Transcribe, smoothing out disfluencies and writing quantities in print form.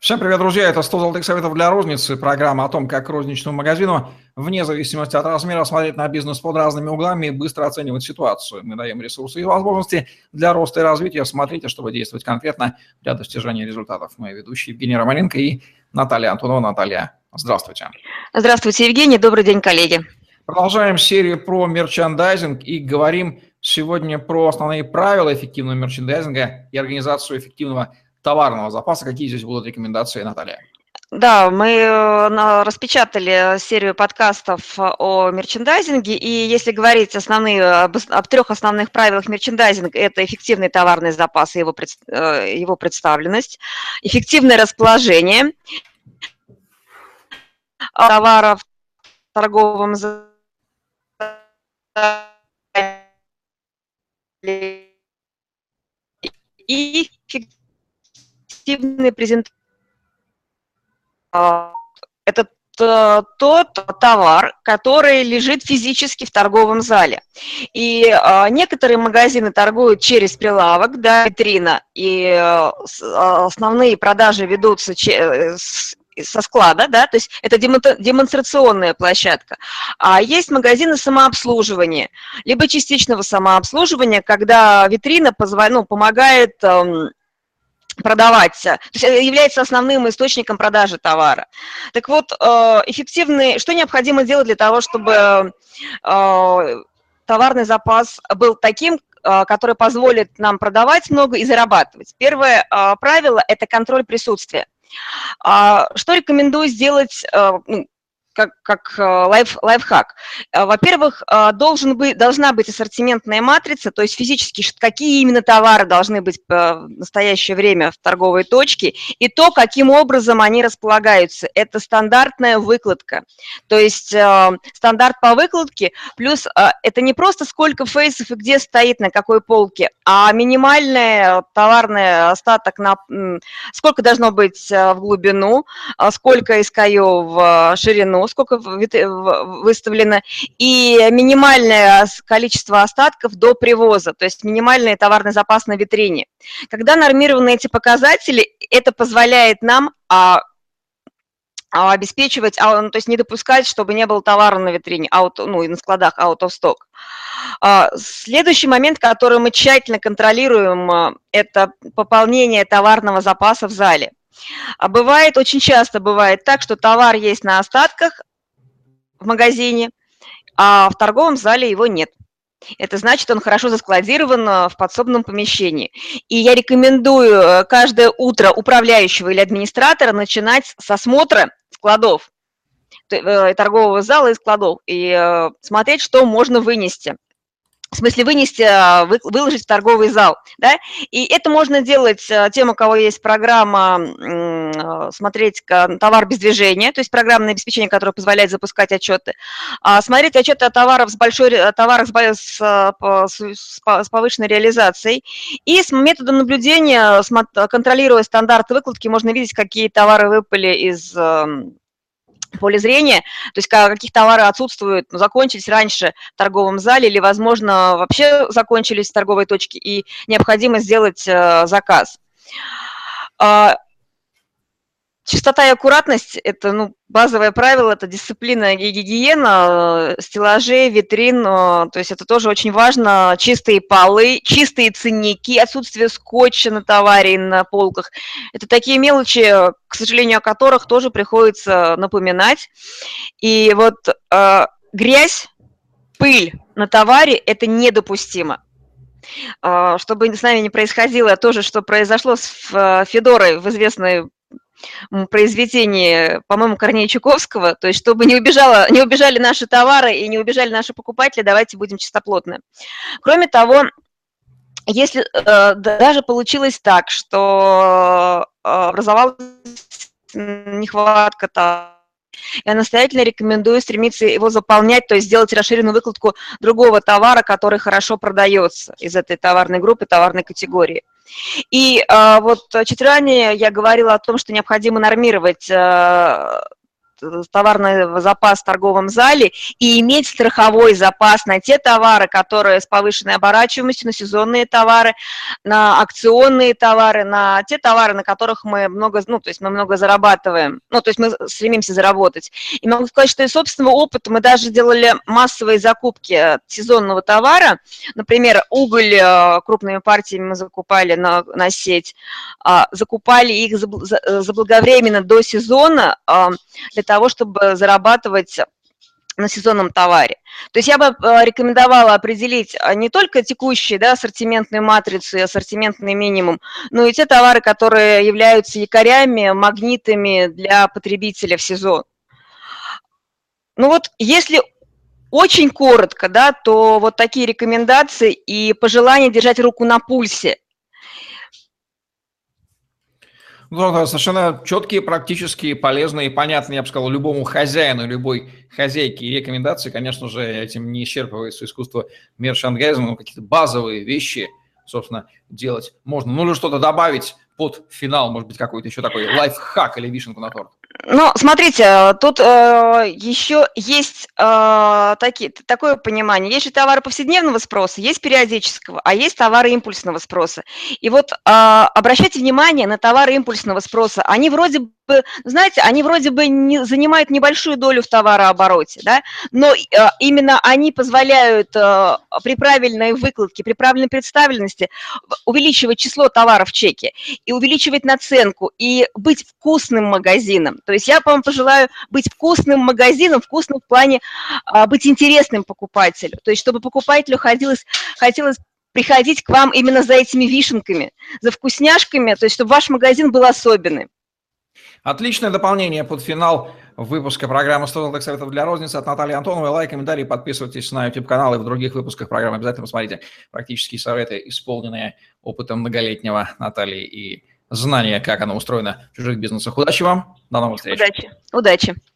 Всем привет, друзья! Это 100 золотых советов для розницы. Программа о том, как розничному магазину, вне зависимости от размера, смотреть на бизнес под разными углами и быстро оценивать ситуацию. Мы даем ресурсы и возможности для роста и развития. Смотрите, чтобы действовать конкретно для достижения результатов. Мои ведущие Евгений Романенко и Наталья Антонова. Наталья, здравствуйте. Здравствуйте, Евгений. Добрый день, коллеги. Продолжаем серию про мерчендайзинг и говорим сегодня про основные правила эффективного мерчендайзинга и организацию эффективного товарного запаса. Какие здесь будут рекомендации, Наталья? Да, мы распечатали серию подкастов о мерчендайзинге, и если говорить об трех основных правилах мерчендайзинга, это эффективный товарный запас и его представленность, эффективное расположение товаров в торговом зале и эффективная презентация. Это тот товар, который лежит физически в торговом зале. И некоторые магазины торгуют через прилавок, да, витрина, и основные продажи ведутся со склада, да, то есть это демонстрационная площадка. А есть магазины самообслуживания, либо частичного самообслуживания, когда витрина помогает продавать, то есть является основным источником продажи товара. Так вот, что необходимо делать для того, чтобы товарный запас был таким, который позволит нам продавать много и зарабатывать? Первое правило – это контроль присутствия. Что рекомендую сделать как лайфхак? Во-первых, должна быть ассортиментная матрица, то есть физически, какие именно товары должны быть в настоящее время в торговой точке, и то, каким образом они располагаются. Это стандартная выкладка, то есть стандарт по выкладке, плюс это не просто сколько фейсов и где стоит, на какой полке, а минимальный товарный остаток, сколько должно быть в глубину, сколько SKU в ширину, сколько выставлено, и минимальное количество остатков до привоза, то есть минимальный товарный запас на витрине. Когда нормированы эти показатели, это позволяет нам обеспечивать, то есть не допускать, чтобы не было товара на витрине, и на складах out of stock. Следующий момент, который мы тщательно контролируем, это пополнение товарного запаса в зале. Очень часто бывает так, что товар есть на остатках в магазине, а в торговом зале его нет. Это значит, он хорошо заскладирован в подсобном помещении. И я рекомендую каждое утро управляющего или администратора начинать с осмотра складов, торгового зала и складов, и смотреть, что можно вынести. В смысле, выложить в торговый зал, да, и это можно делать тем, у кого есть программа «Смотреть товар без движения», то есть программное обеспечение, которое позволяет запускать отчеты, смотреть отчеты о товарах с повышенной реализацией, и с методом наблюдения, контролируя стандарты выкладки, можно видеть, какие товары выпали из поле зрения, то есть каких товаров отсутствует, закончились раньше в торговом зале или, возможно, вообще закончились в торговой точке, и необходимо сделать заказ. Чистота и аккуратность – это базовое правило, это дисциплина и гигиена стеллажей, витрин, то есть это тоже очень важно. Чистые полы, чистые ценники, отсутствие скотча на товаре и на полках – это такие мелочи, к сожалению, о которых тоже приходится напоминать. И грязь, пыль на товаре – это недопустимо. Чтобы с нами не происходило то же, что произошло с Федорой в известной произведение, по-моему, Корнея Чуковского, то есть чтобы не убежали наши товары и не убежали наши покупатели, давайте будем чистоплотны. Кроме того, если даже получилось так, что образовалась нехватка товара, я настоятельно рекомендую стремиться его заполнять, то есть сделать расширенную выкладку другого товара, который хорошо продается из этой товарной группы, товарной категории. И чуть ранее я говорила о том, что необходимо нормировать товарный запас в торговом зале и иметь страховой запас на те товары, которые с повышенной оборачиваемостью, на сезонные товары, на акционные товары, на те товары, на которых мы много, ну, то есть мы много зарабатываем, ну, то есть мы стремимся заработать. И могу сказать, что из собственного опыта мы даже делали массовые закупки сезонного товара. Например, уголь крупными партиями мы закупали на сеть, закупали их заблаговременно до сезона для того, чтобы зарабатывать на сезонном товаре. То есть я бы рекомендовала определить не только текущие, да, ассортиментные матрицы, ассортиментный минимум, но и те товары, которые являются якорями, магнитами для потребителя в сезон. Ну вот, если очень коротко, да, то вот такие рекомендации и пожелание держать руку на пульсе. Ну, да, совершенно четкие, практические, полезные и понятные, я бы сказал, любому хозяину, любой хозяйке. И рекомендации, конечно же, этим не исчерпывается искусство мерчендайзинга, но какие-то базовые вещи, собственно, делать можно. Ну, или что-то добавить под финал, может быть, какой-то еще такой лайфхак или вишенку на торт. Ну, смотрите, тут еще есть такое понимание. Есть же товары повседневного спроса, есть периодического, а есть товары импульсного спроса. И вот обращайте внимание на товары импульсного спроса. Они вроде бы, знаете, они вроде бы не, занимают небольшую долю в товарообороте, да? Но именно они позволяют при правильной выкладке, при правильной представленности увеличивать число товаров в чеке и увеличивать наценку, и быть вкусным магазином. То есть я, по-моему, пожелаю быть вкусным магазином, вкусным в плане быть интересным покупателю. То есть чтобы покупателю хотелось приходить к вам именно за этими вишенками, за вкусняшками, то есть чтобы ваш магазин был особенным. Отличное дополнение под финал выпуска программы «100 золотых советов для розницы» от Натальи Антоновой. Лайк, комментарий, подписывайтесь на YouTube-канал и в других выпусках программы. Обязательно посмотрите практические советы, исполненные опытом многолетнего Натальи и знания, как оно устроено в чужих бизнесах. Удачи вам, до новых встреч. Удачи. Удачи.